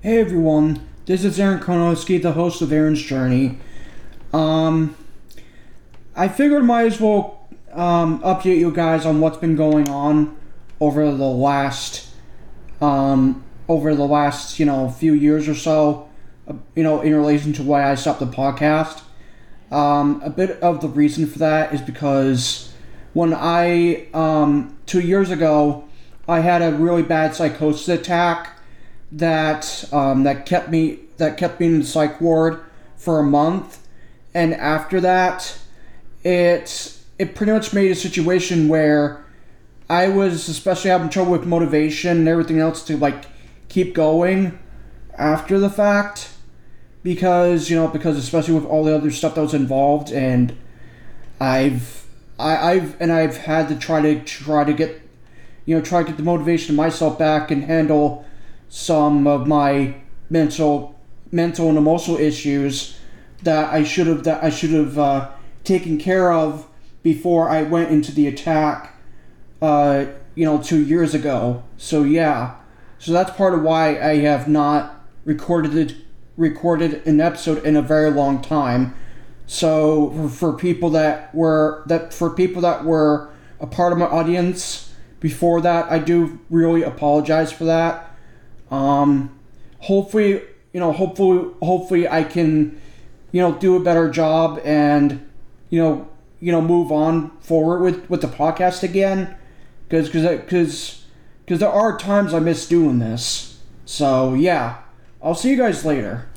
Hey everyone, this is Aaron Konoski, the host of Aaron's Journey. I figured I might as well update you guys on what's been going on over the last few years or so, in relation to why I stopped the podcast. A bit of the reason for that is because when I 2 years ago I had a really bad psychosis attack that kept me in the psych ward for a month, and after that it pretty much made a situation where I was especially having trouble with motivation and everything else to keep going after the fact, because especially with all the other stuff that was involved, and I've had to try to get the motivation of myself back and handle some of my mental and emotional issues that I should have taken care of before I went into the attack 2 years ago. So yeah, so that's part of why I have not recorded an episode in a very long time. So for people that were a part of my audience before that, I do really apologize for that. Hopefully I can, do a better job and, move on forward with the podcast again. Cause there are times I miss doing this. So yeah, I'll see you guys later.